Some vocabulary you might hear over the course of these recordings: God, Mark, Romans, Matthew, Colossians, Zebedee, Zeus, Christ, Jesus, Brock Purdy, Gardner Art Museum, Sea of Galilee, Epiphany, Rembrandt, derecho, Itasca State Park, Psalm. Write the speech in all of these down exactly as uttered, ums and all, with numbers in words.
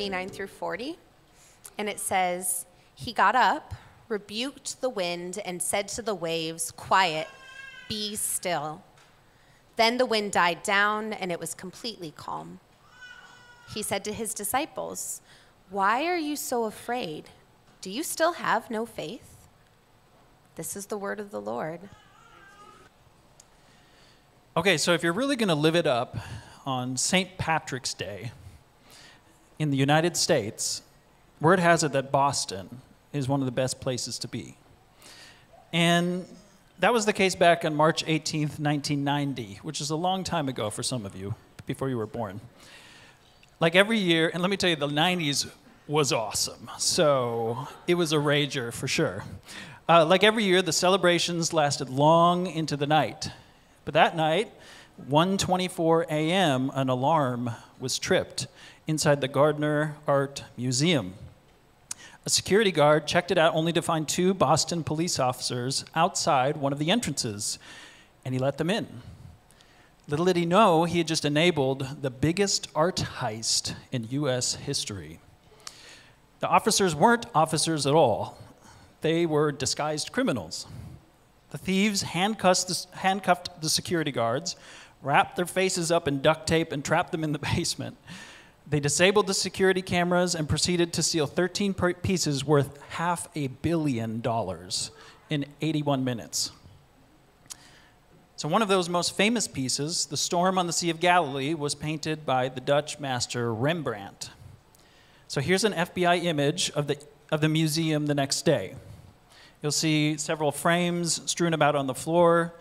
thirty-nine through forty, and it says, "He got up, rebuked the wind, and said to the waves, 'Quiet, be still.' Then the wind died down, and it was completely calm. He said to his disciples, 'Why are you so afraid? Do you still have no faith?'" This is the word of the Lord. Okay, so if you're really going to live it up on Saint Patrick's Day in the United States, word has it that Boston is one of the best places to be. And that was the case back on March eighteenth, nineteen ninety, which is a long time ago for some of you, before you were born. Like every year, and let me tell you, the nineties was awesome. So it was a rager for sure. Uh, like every year, the celebrations lasted long into the night. But that night, one twenty-four a m, an alarm was tripped inside the Gardner Art Museum. A security guard checked it out only to find two Boston police officers outside one of the entrances, and he let them in. Little did he know, he had just enabled the biggest art heist in U S history. The officers weren't officers at all. They were disguised criminals. The thieves handcuffed the, handcuffed the security guards, wrapped their faces up in duct tape, and trapped them in the basement. They disabled the security cameras and proceeded to steal thirteen pieces worth half a billion dollars in eighty-one minutes. So one of those most famous pieces, The Storm on the Sea of Galilee, was painted by the Dutch master Rembrandt. So here's an F B I image of the, of the museum the next day. You'll see several frames strewn about on the floor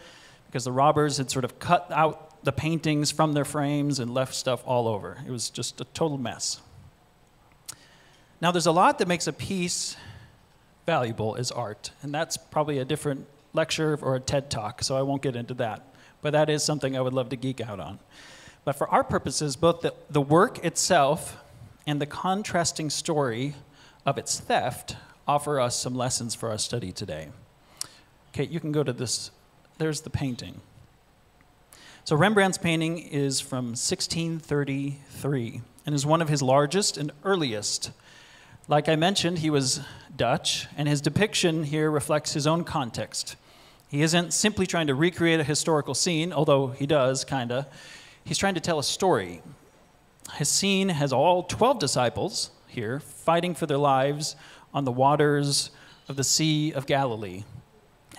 because the robbers had sort of cut out the paintings from their frames and left stuff all over. It was just a total mess. Now there's a lot that makes a piece valuable as art, and that's probably a different lecture or a TED Talk, so I won't get into that. But that is something I would love to geek out on. But for our purposes, both the, the work itself and the contrasting story of its theft offer us some lessons for our study today. Okay, you can go to this. There's the painting. So Rembrandt's painting is from sixteen thirty-three and is one of his largest and earliest. Like I mentioned, he was Dutch, and his depiction here reflects his own context. He isn't simply trying to recreate a historical scene, although he does, kinda. He's trying to tell a story. His scene has all twelve disciples here fighting for their lives on the waters of the Sea of Galilee.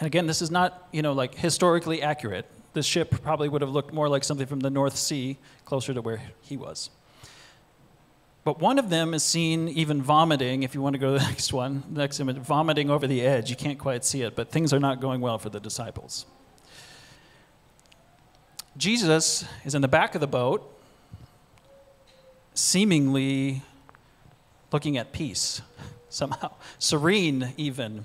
And again, this is not, you know, like historically accurate. This ship probably would have looked more like something from the North Sea, closer to where he was. But one of them is seen even vomiting, if you want to go to the next one, the next image, vomiting over the edge. You can't quite see it, but things are not going well for the disciples. Jesus is in the back of the boat, seemingly looking at peace, somehow, serene even.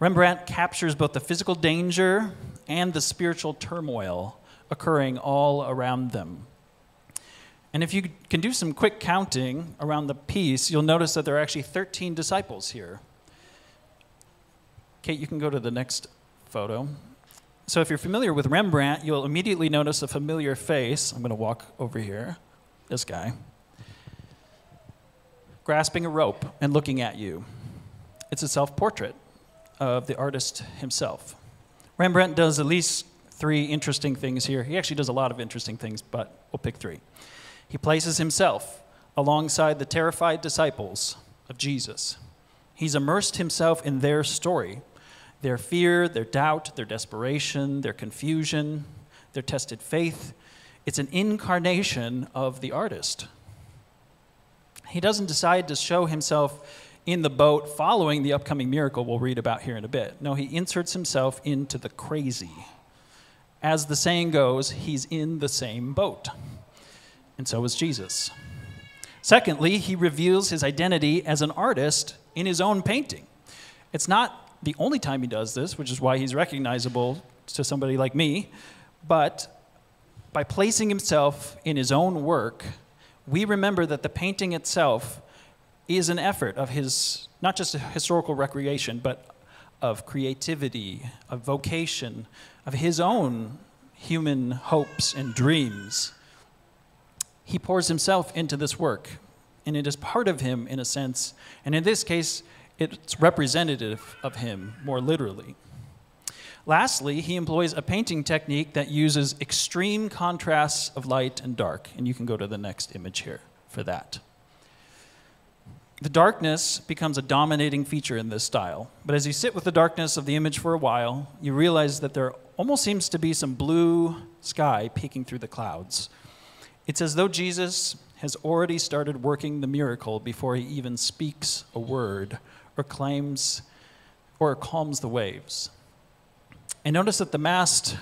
Rembrandt captures both the physical danger and the spiritual turmoil occurring all around them. And if you can do some quick counting around the piece, you'll notice that there are actually thirteen disciples here. Kate, you can go to the next photo. So if you're familiar with Rembrandt, you'll immediately notice a familiar face. I'm going to walk over here, this guy, grasping a rope and looking at you. It's a self-portrait of the artist himself. Rembrandt does at least three interesting things here. He actually does a lot of interesting things, but we'll pick three. He places himself alongside the terrified disciples of Jesus. He's immersed himself in their story, their fear, their doubt, their desperation, their confusion, their tested faith. It's an incarnation of the artist. He doesn't decide to show himself in the boat following the upcoming miracle we'll read about here in a bit. No, he inserts himself into the crazy. As the saying goes, he's in the same boat. And so is Jesus. Secondly, he reveals his identity as an artist in his own painting. It's not the only time he does this, which is why he's recognizable to somebody like me, but by placing himself in his own work, we remember that the painting itself is an effort of his, not just a historical recreation, but of creativity, of vocation, of his own human hopes and dreams. He pours himself into this work, and it is part of him in a sense, and in this case, it's representative of him, more literally. Lastly, he employs a painting technique that uses extreme contrasts of light and dark, and you can go to the next image here for that. The darkness becomes a dominating feature in this style, but as you sit with the darkness of the image for a while, you realize that there almost seems to be some blue sky peeking through the clouds. It's as though Jesus has already started working the miracle before he even speaks a word or claims or calms the waves. And notice that the mast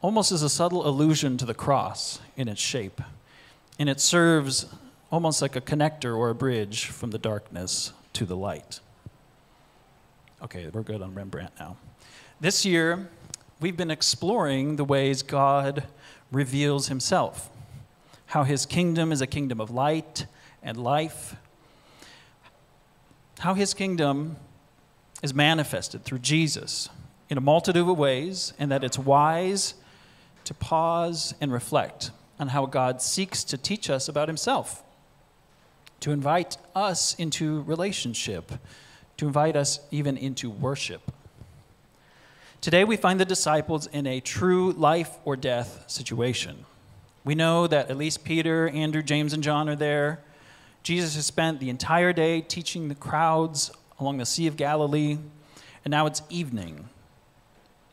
almost is a subtle allusion to the cross in its shape, and it serves almost like a connector or a bridge from the darkness to the light. Okay, we're good on Rembrandt now. This year, we've been exploring the ways God reveals himself, how his kingdom is a kingdom of light and life, how his kingdom is manifested through Jesus in a multitude of ways, and that it's wise to pause and reflect on how God seeks to teach us about himself, to invite us into relationship, to invite us even into worship. Today we find the disciples in a true life or death situation. We know that at least Peter, Andrew, James, and John are there. Jesus has spent the entire day teaching the crowds along the Sea of Galilee, and now it's evening.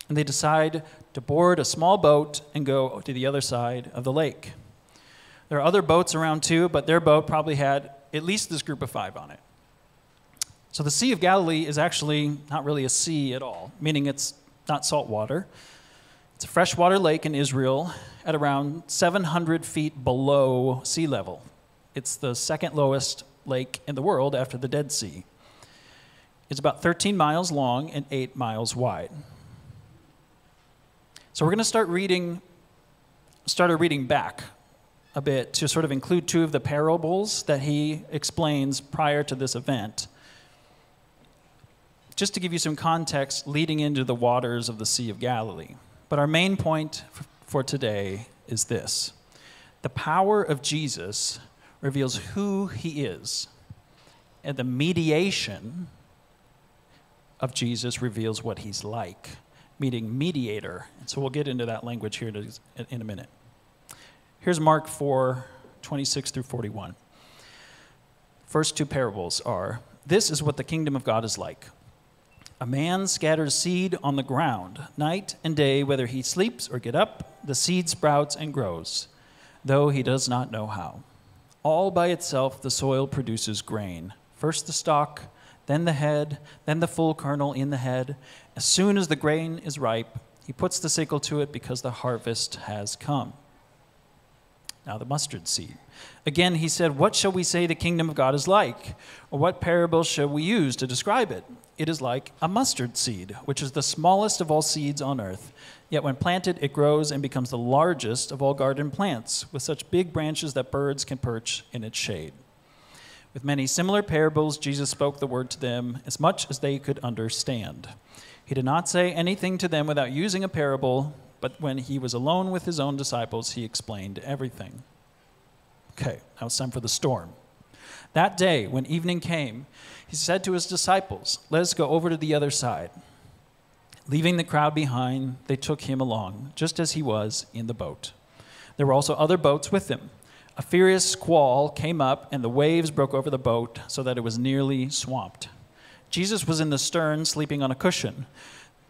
And they decide to board a small boat and go to the other side of the lake. There are other boats around too, but their boat probably had at least this group of five on it. So the Sea of Galilee is actually not really a sea at all, meaning it's not salt water. It's a freshwater lake in Israel at around seven hundred feet below sea level. It's the second lowest lake in the world after the Dead Sea. It's about thirteen miles long and eight miles wide. So we're going to start reading, started reading back a bit to sort of include two of the parables that he explains prior to this event, just to give you some context leading into the waters of the Sea of Galilee. But our main point for today is this: the power of Jesus reveals who he is, and the mediation of Jesus reveals what he's like. Meaning mediator. And so we'll get into that language here in a minute. Here's Mark four, twenty-six through forty-one. First two parables are, this is what the kingdom of God is like. A man scatters seed on the ground, night and day, whether he sleeps or get up, the seed sprouts and grows, though he does not know how. All by itself the soil produces grain, first the stalk, then the head, then the full kernel in the head. As soon as the grain is ripe, he puts the sickle to it because the harvest has come. Now the mustard seed. Again, he said, what shall we say the kingdom of God is like? Or what parable shall we use to describe it? It is like a mustard seed, which is the smallest of all seeds on earth. Yet when planted, it grows and becomes the largest of all garden plants, with such big branches that birds can perch in its shade. With many similar parables, Jesus spoke the word to them as much as they could understand. He did not say anything to them without using a parable, but when he was alone with his own disciples, he explained everything. Okay, now it's time for the storm. That day, when evening came, he said to his disciples, "Let us go over to the other side." Leaving the crowd behind, they took him along, just as he was, in the boat. There were also other boats with him. A furious squall came up, and the waves broke over the boat so that it was nearly swamped. Jesus was in the stern, sleeping on a cushion.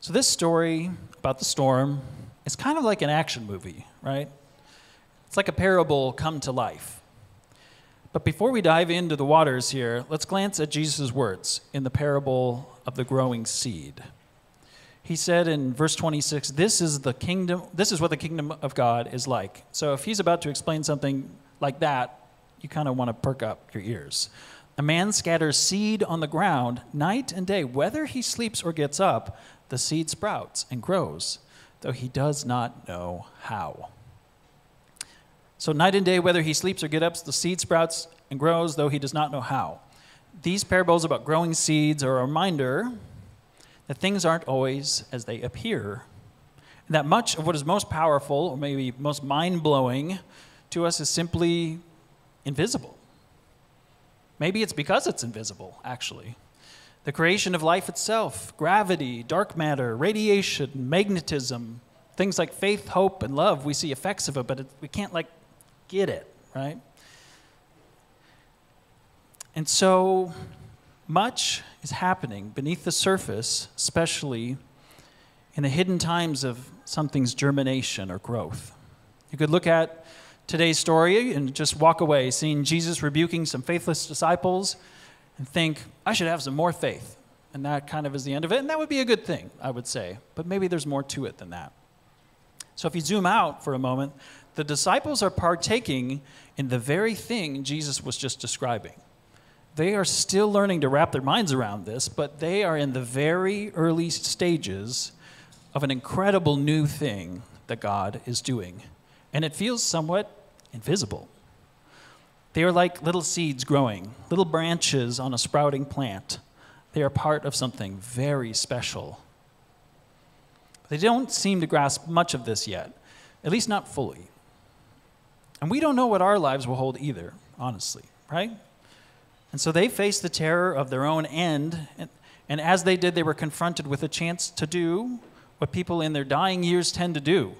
So this story about the storm is kind of like an action movie, right? It's like a parable come to life. But before we dive into the waters here, let's glance at Jesus' words in the parable of the growing seed. He said in verse twenty-six, this is the kingdom, this is what the kingdom of God is like. So if he's about to explain something like that, you kind of want to perk up your ears. A man scatters seed on the ground night and day. Whether he sleeps or gets up, the seed sprouts and grows, though he does not know how. So night and day, whether he sleeps or gets up, the seed sprouts and grows, though he does not know how. These parables about growing seeds are a reminder that things aren't always as they appear, and that much of what is most powerful, or maybe most mind-blowing to us, is simply invisible. Maybe it's because it's invisible, actually. The creation of life itself, gravity, dark matter, radiation, magnetism, things like faith, hope, and love, we see effects of it, but it, we can't, like, get it, right? And so much is happening beneath the surface, especially in the hidden times of something's germination or growth. You could look at today's story and just walk away seeing Jesus rebuking some faithless disciples and think, I should have some more faith. And that kind of is the end of it. And that would be a good thing, I would say. But maybe there's more to it than that. So if you zoom out for a moment, the disciples are partaking in the very thing Jesus was just describing. They are still learning to wrap their minds around this, but they are in the very early stages of an incredible new thing that God is doing. And it feels somewhat invisible. They are like little seeds growing, little branches on a sprouting plant. They are part of something very special. They don't seem to grasp much of this yet, at least not fully. And we don't know what our lives will hold either, honestly, right? And so they faced the terror of their own end, and, and as they did, they were confronted with a chance to do what people in their dying years tend to do.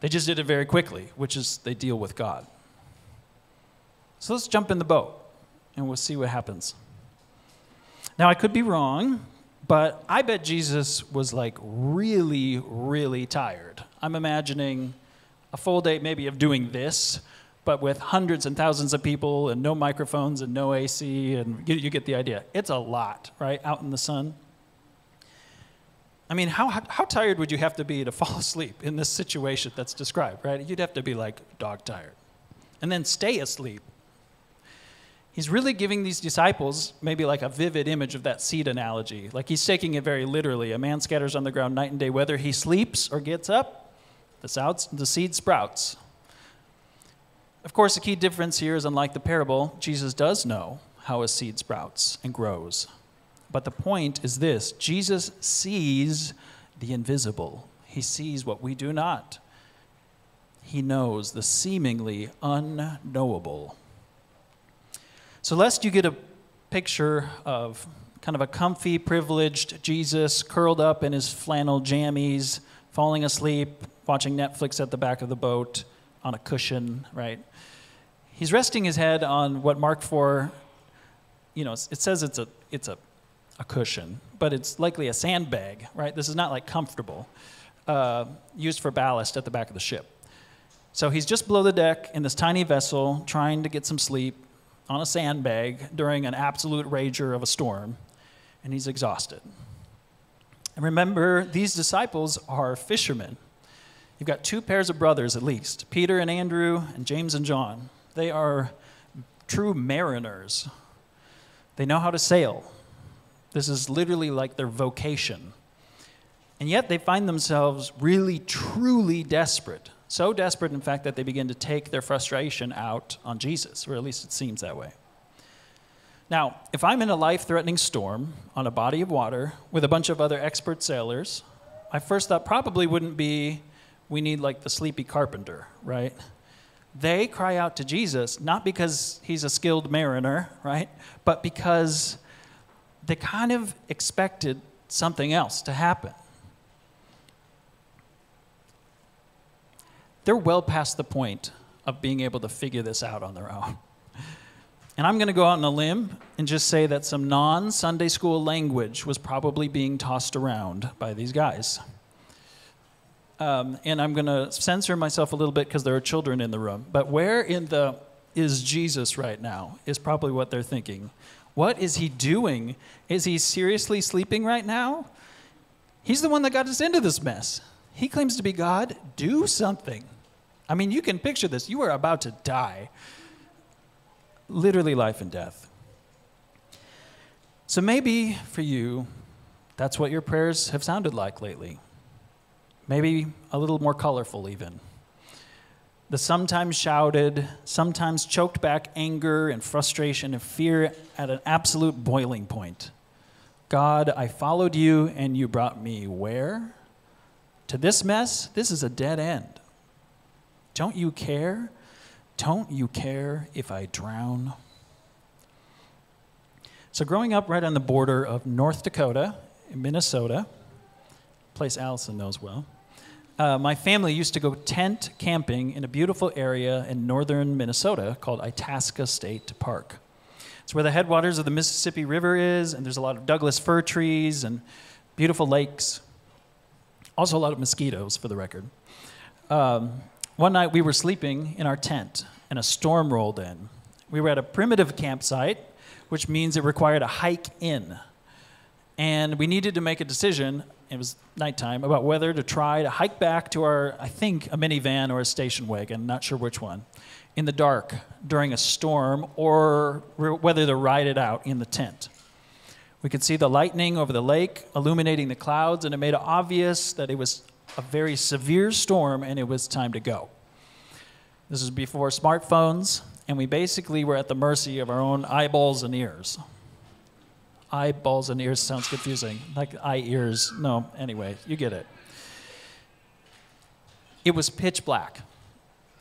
They just did it very quickly, which is they deal with God. So let's jump in the boat, and we'll see what happens. Now, I could be wrong, but I bet Jesus was, like, really, really tired. I'm imagining a full day maybe of doing this, but with hundreds and thousands of people and no microphones and no A C, and you, you get the idea. It's a lot, right, out in the sun. I mean, how, how, how tired would you have to be to fall asleep in this situation that's described, right? You'd have to be, like, dog tired. And then stay asleep. He's really giving these disciples maybe like a vivid image of that seed analogy. Like he's taking it very literally. A man scatters on the ground night and day. Whether he sleeps or gets up, the seed sprouts. Of course, the key difference here is, unlike the parable, Jesus does know how a seed sprouts and grows. But the point is this: Jesus sees the invisible. He sees what we do not. He knows the seemingly unknowable. So lest you get a picture of kind of a comfy, privileged Jesus curled up in his flannel jammies, falling asleep, watching Netflix at the back of the boat on a cushion, right? He's resting his head on what Mark four, you know, it says it's a, it's a, a cushion, but it's likely a sandbag, right? This is not like comfortable, uh, used for ballast at the back of the ship. So he's just below the deck in this tiny vessel trying to get some sleep on a sandbag during an absolute rager of a storm, and he's exhausted. And remember, these disciples are fishermen. You've got two pairs of brothers at least, Peter and Andrew and James and John. They are true mariners. They know how to sail. This is literally like their vocation. And yet they find themselves really, truly desperate. So desperate, in fact, that they begin to take their frustration out on Jesus, or at least it seems that way. Now, if I'm in a life-threatening storm on a body of water with a bunch of other expert sailors, my first thought probably wouldn't be, we need like the sleepy carpenter, right? They cry out to Jesus, not because he's a skilled mariner, right? But because they kind of expected something else to happen. They're well past the point of being able to figure this out on their own. And I'm going to go out on a limb and just say that some non-Sunday school language was probably being tossed around by these guys. Um, and I'm going to censor myself a little bit because there are children in the room. But where in the is Jesus right now is probably what they're thinking. What is he doing? Is he seriously sleeping right now? He's the one that got us into this mess. He claims to be God. Do something. I mean, you can picture this. You are about to die. literally life and death. So maybe for you, that's what your prayers have sounded like lately. Maybe a little more colorful even. The sometimes shouted, sometimes choked back anger and frustration and fear at an absolute boiling point. God, I followed you and you brought me where? To this mess? This is a dead end. Don't you care? Don't you care if I drown? So growing up right on the border of North Dakota and Minnesota, a place Allison knows well, uh, my family used to go tent camping in a beautiful area in northern Minnesota called Itasca State Park. It's where the headwaters of the Mississippi River is, and there's a lot of Douglas fir trees and beautiful lakes. Also a lot of mosquitoes, for the record. Um, one night we were sleeping in our tent, and a storm rolled in. We were at a primitive campsite, which means it required a hike in. And we needed to make a decision, it was nighttime, about whether to try to hike back to our, I think, a minivan or a station wagon, not sure which one, in the dark during a storm, or whether to ride it out in the tent. We could see the lightning over the lake illuminating the clouds, and it made it obvious that it was a very severe storm and it was time to go. This was before smartphones, and we basically were at the mercy of our own eyeballs and ears. Eyeballs and ears sounds confusing, like eye ears. No, anyway, you get it. It was pitch black,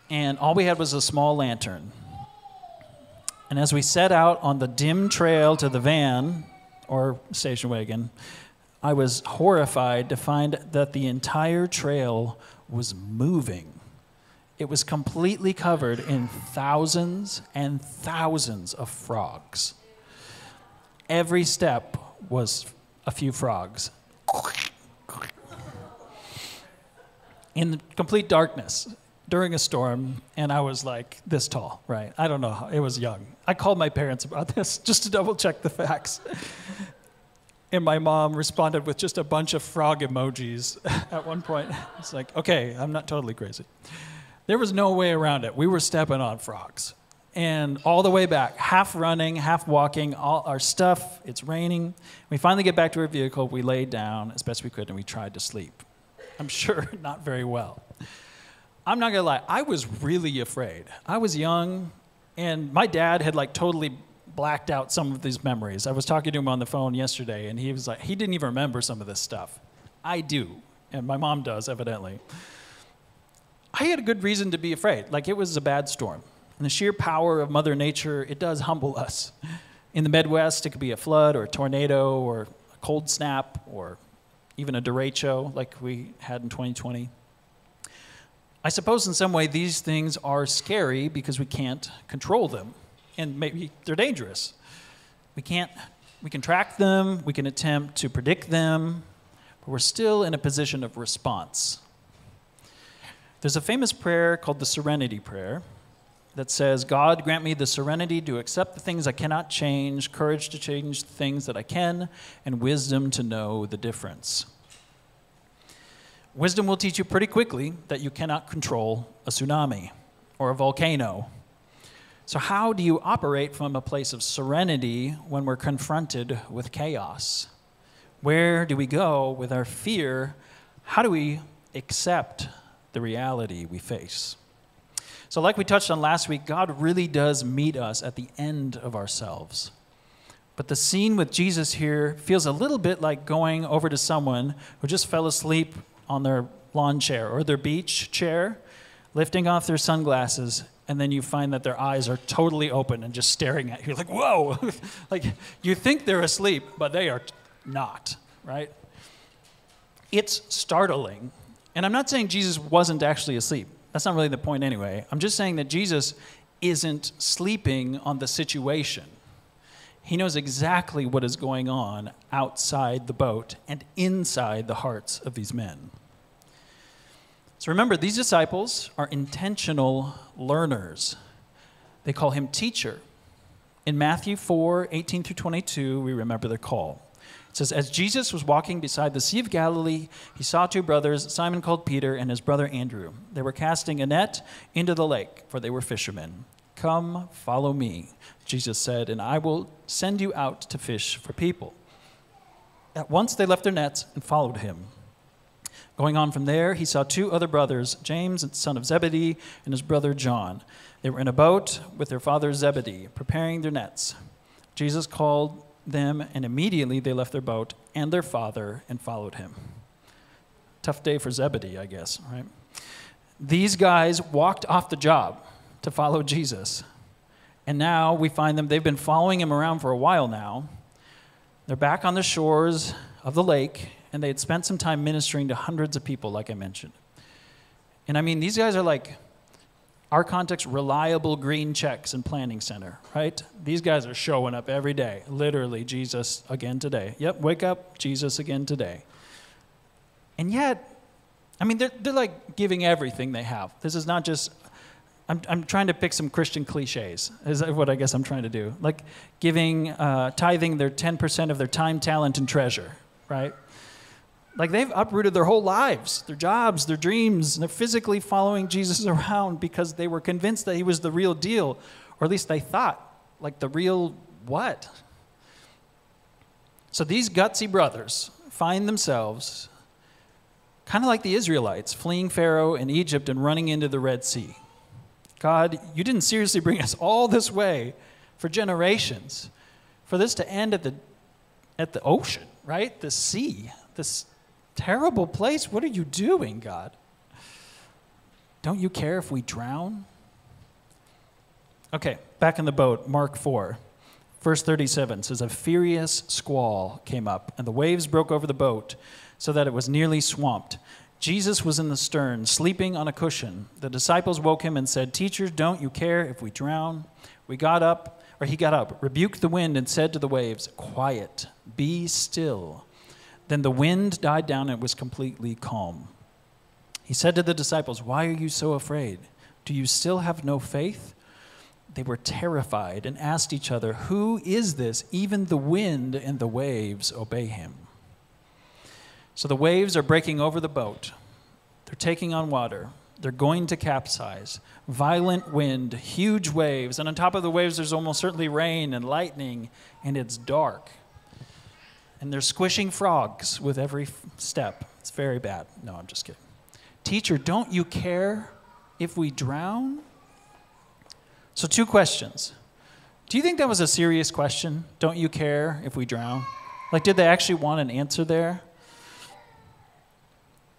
and all we had was a small lantern. And as we set out on the dim trail to the van, or station wagon, I was horrified to find that the entire trail was moving. It was completely covered in thousands and thousands of frogs. Every step was a few frogs. In complete darkness, during a storm, and I was like this tall, right? I don't know, how, it was young. I called my parents about this just to double check the facts. And my mom responded with just a bunch of frog emojis at one point. It's like, okay, I'm not totally crazy. There was no way around it. We were stepping on frogs. And all the way back, half running, half walking, all our stuff, it's raining. We finally get back to our vehicle, we lay down as best we could, and we tried to sleep. I'm sure not very well. I'm not gonna lie, I was really afraid. I was young, and my dad had like totally blacked out some of these memories. I was talking to him on the phone yesterday, and he was like, he didn't even remember some of this stuff. I do, and my mom does, evidently. I had a good reason to be afraid. Like, it was a bad storm. And the sheer power of Mother Nature, it does humble us. In the Midwest, it could be a flood or a tornado or a cold snap or even a derecho like we had in twenty twenty. I suppose in some way these things are scary because we can't control them. And maybe they're dangerous. We can't, we can track them, we can attempt to predict them, but we're still in a position of response. There's a famous prayer called the Serenity Prayer that says, God, grant me the serenity to accept the things I cannot change, courage to change the things that I can, and wisdom to know the difference. Wisdom will teach you pretty quickly that you cannot control a tsunami or a volcano. So how do you operate from a place of serenity when we're confronted with chaos? Where do we go with our fear? How do we accept the reality we face? So like we touched on last week, God really does meet us at the end of ourselves. But the scene with Jesus here feels a little bit like going over to someone who just fell asleep on their lawn chair or their beach chair, lifting off their sunglasses, and then you find that their eyes are totally open and just staring at you. You're like, whoa! Like, you think they're asleep, but they are not, right? It's startling. And I'm not saying Jesus wasn't actually asleep. That's not really the point anyway. I'm just saying that Jesus isn't sleeping on the situation. He knows exactly what is going on outside the boat and inside the hearts of these men. So remember, these disciples are intentional learners. They call him teacher. In Matthew four, eighteen through twenty-two, we remember their call. It says, as Jesus was walking beside the Sea of Galilee, he saw two brothers, Simon called Peter and his brother Andrew. They were casting a net into the lake, for they were fishermen. Come, follow me, Jesus said, and I will send you out to fish for people. At once they left their nets and followed him. Going on from there, he saw two other brothers, James, the son of Zebedee, and his brother John. They were in a boat with their father Zebedee, preparing their nets. Jesus called them, and immediately they left their boat and their father and followed him. Tough day for Zebedee, I guess, right? These guys walked off the job to follow Jesus. And now we find them, they've been following him around for a while now. They're back on the shores of the lake, and they had spent some time ministering to hundreds of people, like I mentioned. And I mean, these guys are like, our context, reliable green checks and planning center, right? These guys are showing up every day, literally, Jesus again today. Yep, wake up, Jesus again today. And yet, I mean, they're, they're like giving everything they have. This is not just, I'm, I'm trying to pick some Christian cliches, is what I guess I'm trying to do. Like giving, uh, tithing their ten percent of their time, talent, and treasure, right? Like they've uprooted their whole lives, their jobs, their dreams, and they're physically following Jesus around because they were convinced that he was the real deal, or at least they thought, like the real what? So these gutsy brothers find themselves kind of like the Israelites, fleeing Pharaoh in Egypt and running into the Red Sea. God, you didn't seriously bring us all this way for generations, for this to end at the, at the ocean, right? The sea, this terrible place. What are you doing, God? Don't you care if we drown? Okay, back in the boat, Mark four. Verse thirty-seven says, a furious squall came up, and the waves broke over the boat so that it was nearly swamped. Jesus was in the stern, sleeping on a cushion. The disciples woke him and said, Teacher, don't you care if we drown? We got up, or he got up, rebuked the wind, and said to the waves, Quiet, be still. Then the wind died down and was completely calm. He said to the disciples, Why are you so afraid? Do you still have no faith? They were terrified and asked each other, Who is this? Even the wind and the waves obey him. So the waves are breaking over the boat. They're taking on water. They're going to capsize. Violent wind, huge waves. And on top of the waves, there's almost certainly rain and lightning, and it's dark. And they're squishing frogs with every step. It's very bad. No, I'm just kidding. Teacher, don't you care if we drown? So two questions. Do you think that was a serious question? Don't you care if we drown? Like, did they actually want an answer there?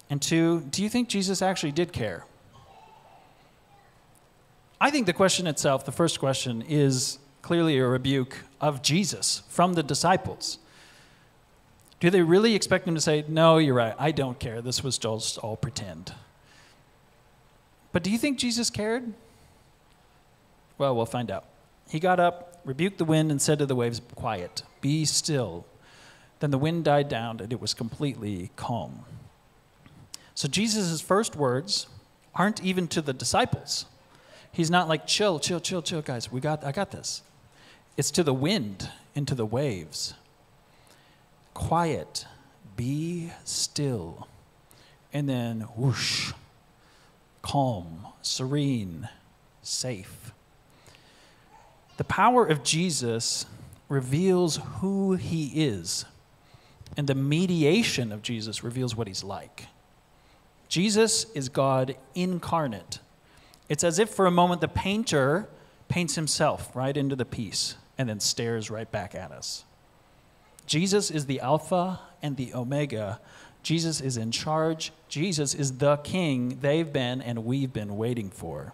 And two, do you think Jesus actually did care? I think the question itself, the first question, is clearly a rebuke of Jesus from the disciples. Do they really expect him to say, no, you're right, I don't care, this was just all pretend? But do you think Jesus cared? Well, we'll find out. He got up, rebuked the wind, and said to the waves, Quiet, be still. Then the wind died down, and it was completely calm. So Jesus' first words aren't even to the disciples. He's not like, chill, chill, chill, chill, guys. We got, I got this. It's to the wind and to the waves. Quiet, be still. And then whoosh, calm, serene, safe. The power of Jesus reveals who he is, and the mediation of Jesus reveals what he's like. Jesus is God incarnate. It's as if for a moment the painter paints himself right into the piece and then stares right back at us. Jesus is the Alpha and the Omega. Jesus is in charge. Jesus is the King they've been and we've been waiting for.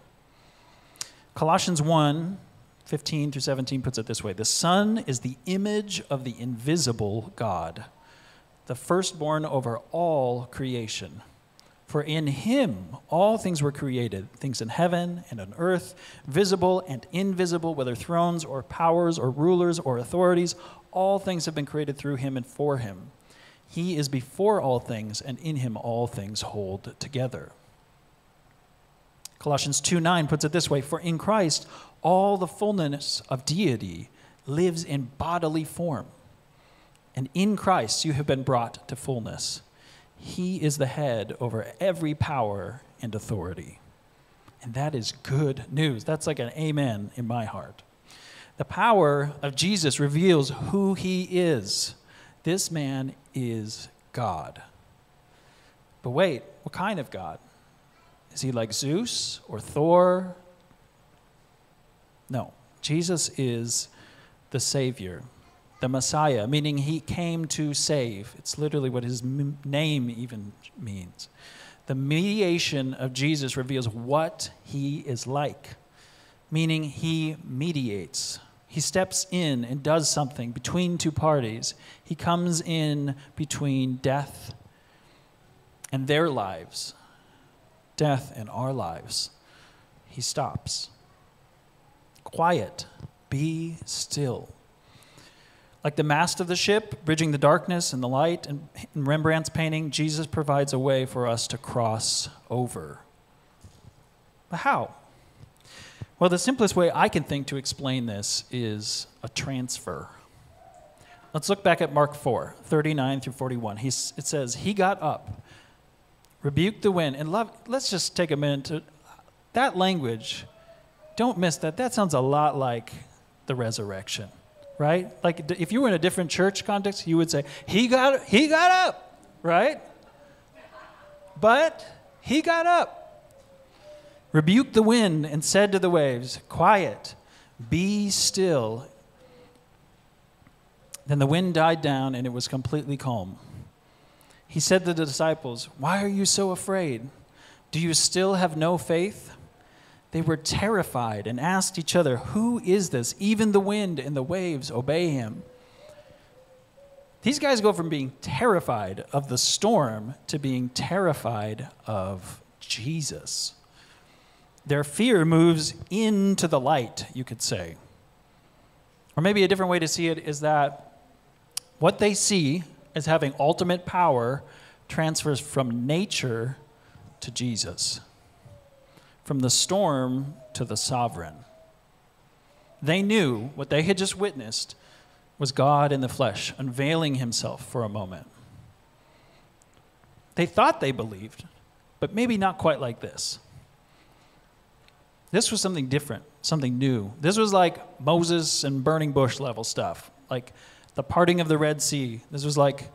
Colossians one fifteen through seventeen puts it this way. The Son is the image of the invisible God, the firstborn over all creation. For in him all things were created, things in heaven and on earth, visible and invisible, whether thrones or powers or rulers or authorities, all things have been created through him and for him. He is before all things, and in him all things hold together. Colossians two nine puts it this way. For in Christ all the fullness of deity lives in bodily form, and in Christ you have been brought to fullness. He is the head over every power and authority. And that is good news. That's like an amen in my heart. The power of Jesus reveals who he is. This man is God. But wait, what kind of God? Is he like Zeus or Thor? No, Jesus is the Savior, the Messiah, meaning he came to save. It's literally what his name even means. The mediation of Jesus reveals what he is like, meaning he mediates. He steps in and does something between two parties. He comes in between death and their lives, death and our lives. He stops. Quiet, be still. Like the mast of the ship, bridging the darkness and the light, and in Rembrandt's painting, Jesus provides a way for us to cross over. But how? Well, the simplest way I can think to explain this is a transfer. Let's look back at Mark four, thirty-nine through forty-one. He, it says, he got up, rebuked the wind, and love, let's just take a minute to, that language, don't miss that. That sounds a lot like the resurrection. Right? Like if you were in a different church context, you would say, he got, he got up, right? But he got up. Rebuked the wind and said to the waves, quiet, be still. Then the wind died down and it was completely calm. He said to the disciples, why are you so afraid? Do you still have no faith? They were terrified and asked each other, who is this? Even the wind and the waves obey him. These guys go from being terrified of the storm to being terrified of Jesus. Their fear moves into the light, you could say. Or maybe a different way to see it is that what they see as having ultimate power transfers from nature to Jesus. From the storm to the sovereign. They knew what they had just witnessed was God in the flesh, unveiling himself for a moment. They thought they believed, but maybe not quite like this. This was something different, something new. This was like Moses and burning bush level stuff, like the parting of the Red Sea. This was like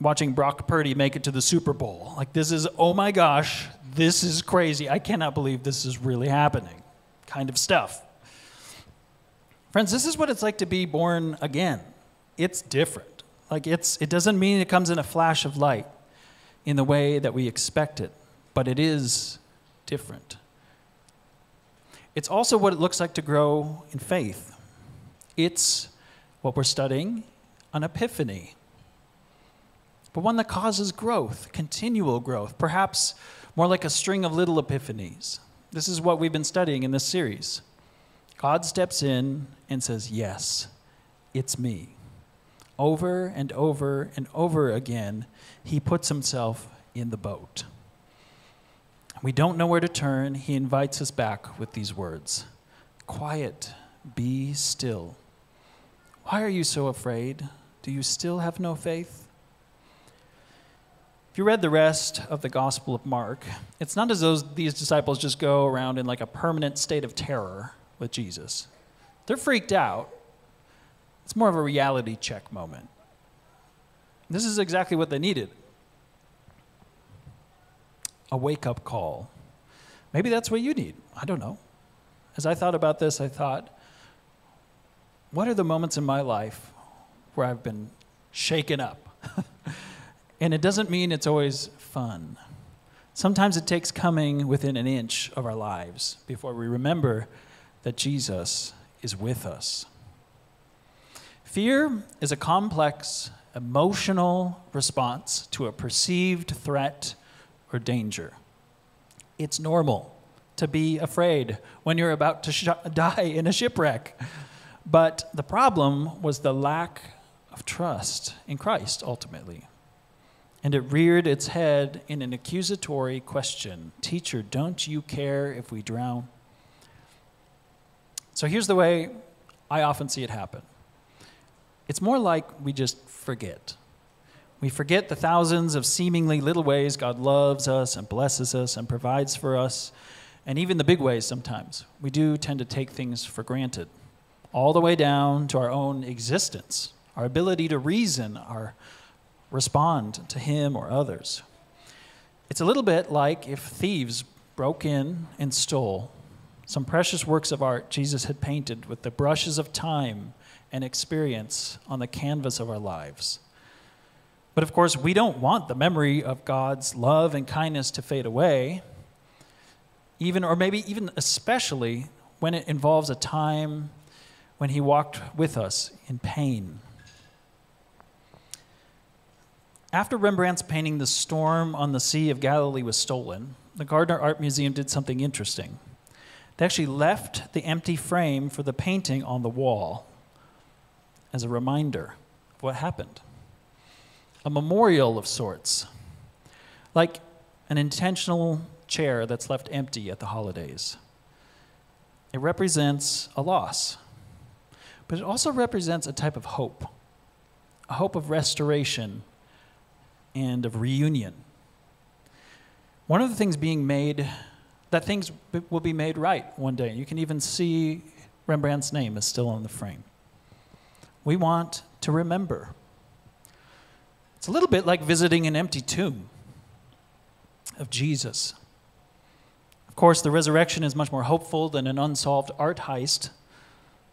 watching Brock Purdy make it to the Super Bowl. Like this is, oh my gosh, this is crazy. I cannot believe this is really happening kind of stuff. Friends, this is what it's like to be born again. It's different. Like it's, it doesn't mean it comes in a flash of light in the way that we expect it, but it is different. It's also what it looks like to grow in faith. It's what we're studying on Epiphany. But one that causes growth, continual growth, perhaps more like a string of little epiphanies. This is what we've been studying in this series. God steps in and says, yes, it's me. Over and over and over again, he puts himself in the boat. We don't know where to turn. He invites us back with these words. Quiet, be still. Why are you so afraid? Do you still have no faith? If you read the rest of the Gospel of Mark, it's not as though these disciples just go around in like a permanent state of terror with Jesus. They're freaked out. It's more of a reality check moment. This is exactly what they needed. A wake-up call. Maybe that's what you need. I don't know. As I thought about this, I thought, what are the moments in my life where I've been shaken up? And it doesn't mean it's always fun. Sometimes it takes coming within an inch of our lives before we remember that Jesus is with us. Fear is a complex, emotional response to a perceived threat or danger. It's normal to be afraid when you're about to sh- die in a shipwreck. But the problem was the lack of trust in Christ, ultimately. And it reared its head in an accusatory question. Teacher, don't you care if we drown? So here's the way I often see it happen. It's more like we just forget. We forget the thousands of seemingly little ways God loves us and blesses us and provides for us. and even the big ways sometimes, we do tend to take things for granted, all the way down to our own existence, our ability to reason, our respond to him or others. It's a little bit like if thieves broke in and stole some precious works of art Jesus had painted with the brushes of time and experience on the canvas of our lives. But of course, we don't want the memory of God's love and kindness to fade away, even or maybe even especially when it involves a time when he walked with us in pain. After Rembrandt's painting The Storm on the Sea of Galilee was stolen, the Gardner Art Museum did something interesting. They actually left the empty frame for the painting on the wall as a reminder of what happened. A memorial of sorts, like an intentional chair that's left empty at the holidays. It represents a loss, but it also represents a type of hope, a hope of restoration and of reunion. One of the things being made, that things will be made right one day. You can even see Rembrandt's name is still on the frame. We want to remember. It's a little bit like visiting an empty tomb of Jesus. Of course, the resurrection is much more hopeful than an unsolved art heist,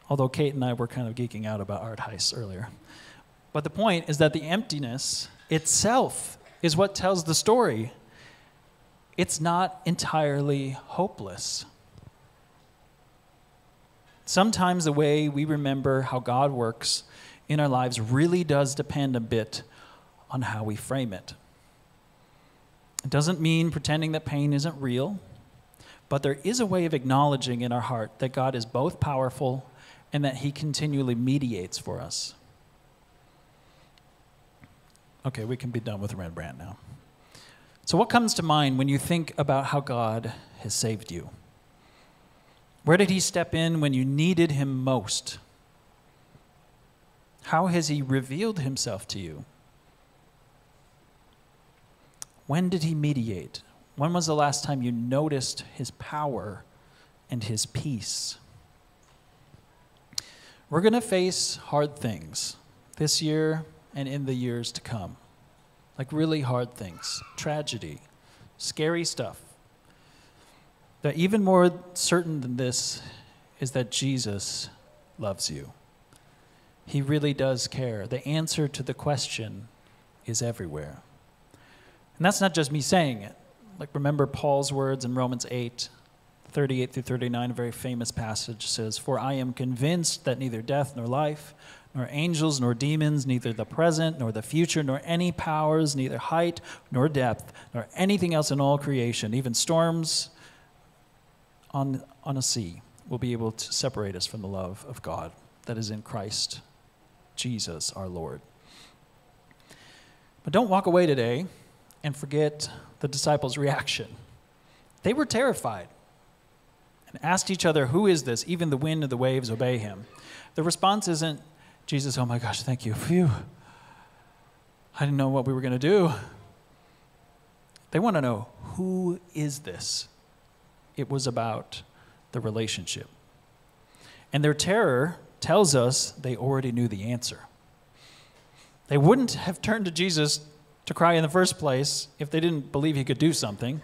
although Kate and I were kind of geeking out about art heists earlier. But the point is that the emptiness itself is what tells the story. It's not entirely hopeless. Sometimes the way we remember how God works in our lives really does depend a bit on how we frame it. It doesn't mean pretending that pain isn't real, but there is a way of acknowledging in our heart that God is both powerful and that he continually mediates for us. Okay, we can be done with Rembrandt now. So what comes to mind when you think about how God has saved you? Where did he step in when you needed him most? How has he revealed himself to you? When did he mediate? When was the last time you noticed his power and his peace? We're going to face hard things this year and in the years to come. Like really hard things, tragedy, scary stuff. But even more certain than this is that Jesus loves you. He really does care. The answer to the question is everywhere. And that's not just me saying it. Like, remember Paul's words in Romans eight, thirty-eight through thirty-nine, a very famous passage says, "For I am convinced that neither death nor life, nor angels nor demons, neither the present nor the future, nor any powers, neither height nor depth, nor anything else in all creation, even storms on, on a sea, will be able to separate us from the love of God that is in Christ Jesus our Lord." But don't walk away today and forget the disciples' reaction. They were terrified and asked each other, "Who is this? Even the wind and the waves obey him." The response isn't, "Jesus, oh my gosh, thank you. Phew. I didn't know what we were going to do." They want to know, who is this? It was about the relationship. And their terror tells us they already knew the answer. They wouldn't have turned to Jesus to cry in the first place if they didn't believe he could do something.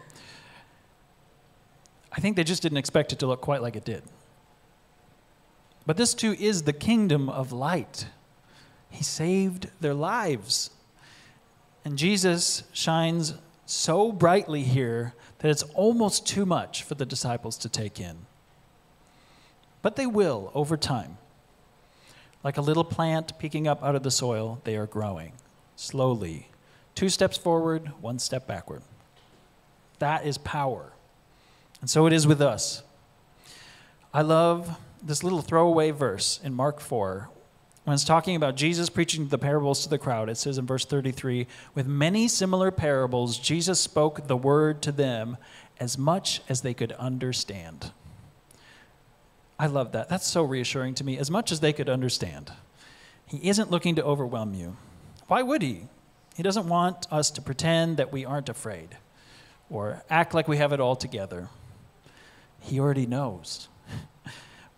I think they just didn't expect it to look quite like it did. But this too is the kingdom of light. He saved their lives. And Jesus shines so brightly here that it's almost too much for the disciples to take in. But they will over time. Like a little plant peeking up out of the soil, they are growing slowly. Two steps forward, one step backward. That is power. And so it is with us. I love this little throwaway verse in Mark four. When it's talking about Jesus preaching the parables to the crowd, it says in verse thirty-three, "With many similar parables, Jesus spoke the word to them as much as they could understand." I love that. That's so reassuring to me. As much as they could understand. He isn't looking to overwhelm you. Why would he? He doesn't want us to pretend that we aren't afraid or act like we have it all together. He already knows.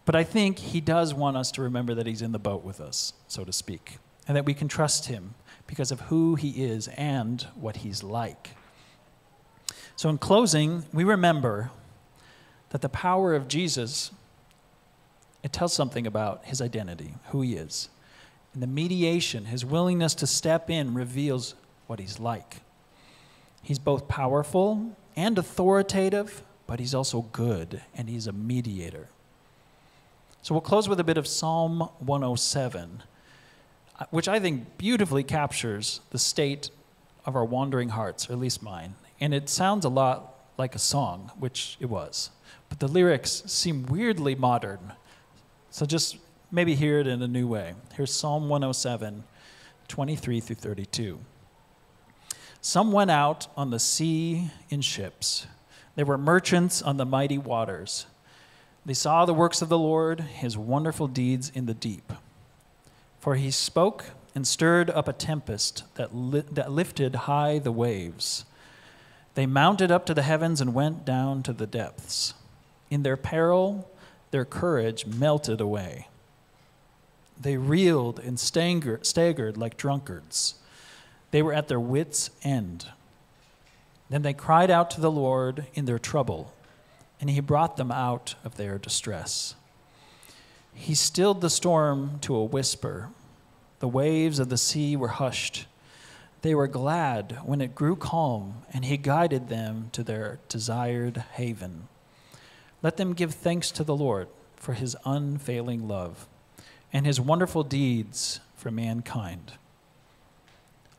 But I think he does want us to remember that he's in the boat with us, so to speak, and that we can trust him because of who he is and what he's like. So in closing, we remember that the power of Jesus, it tells something about his identity, who he is. And the mediation, his willingness to step in, reveals what he's like. He's both powerful and authoritative, but he's also good, and he's a mediator. So we'll close with a bit of Psalm one oh seven, which I think beautifully captures the state of our wandering hearts, or at least mine. And it sounds a lot like a song, which it was. But the lyrics seem weirdly modern. So just maybe hear it in a new way. Here's Psalm one oh seven, twenty-three through thirty-two. Some went out on the sea in ships. They were merchants on the mighty waters. They saw the works of the Lord, his wonderful deeds in the deep. For he spoke and stirred up a tempest that, li that lifted high the waves. They mounted up to the heavens and went down to the depths. In their peril, their courage melted away. They reeled and stagger staggered like drunkards. They were at their wits' end. Then they cried out to the Lord in their trouble, and he brought them out of their distress. He stilled the storm to a whisper. The waves of the sea were hushed. They were glad when it grew calm, and he guided them to their desired haven. Let them give thanks to the Lord for his unfailing love and his wonderful deeds for mankind.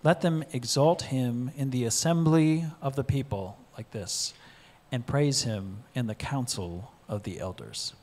Let them exalt him in the assembly of the people like this, and praise him in the council of the elders.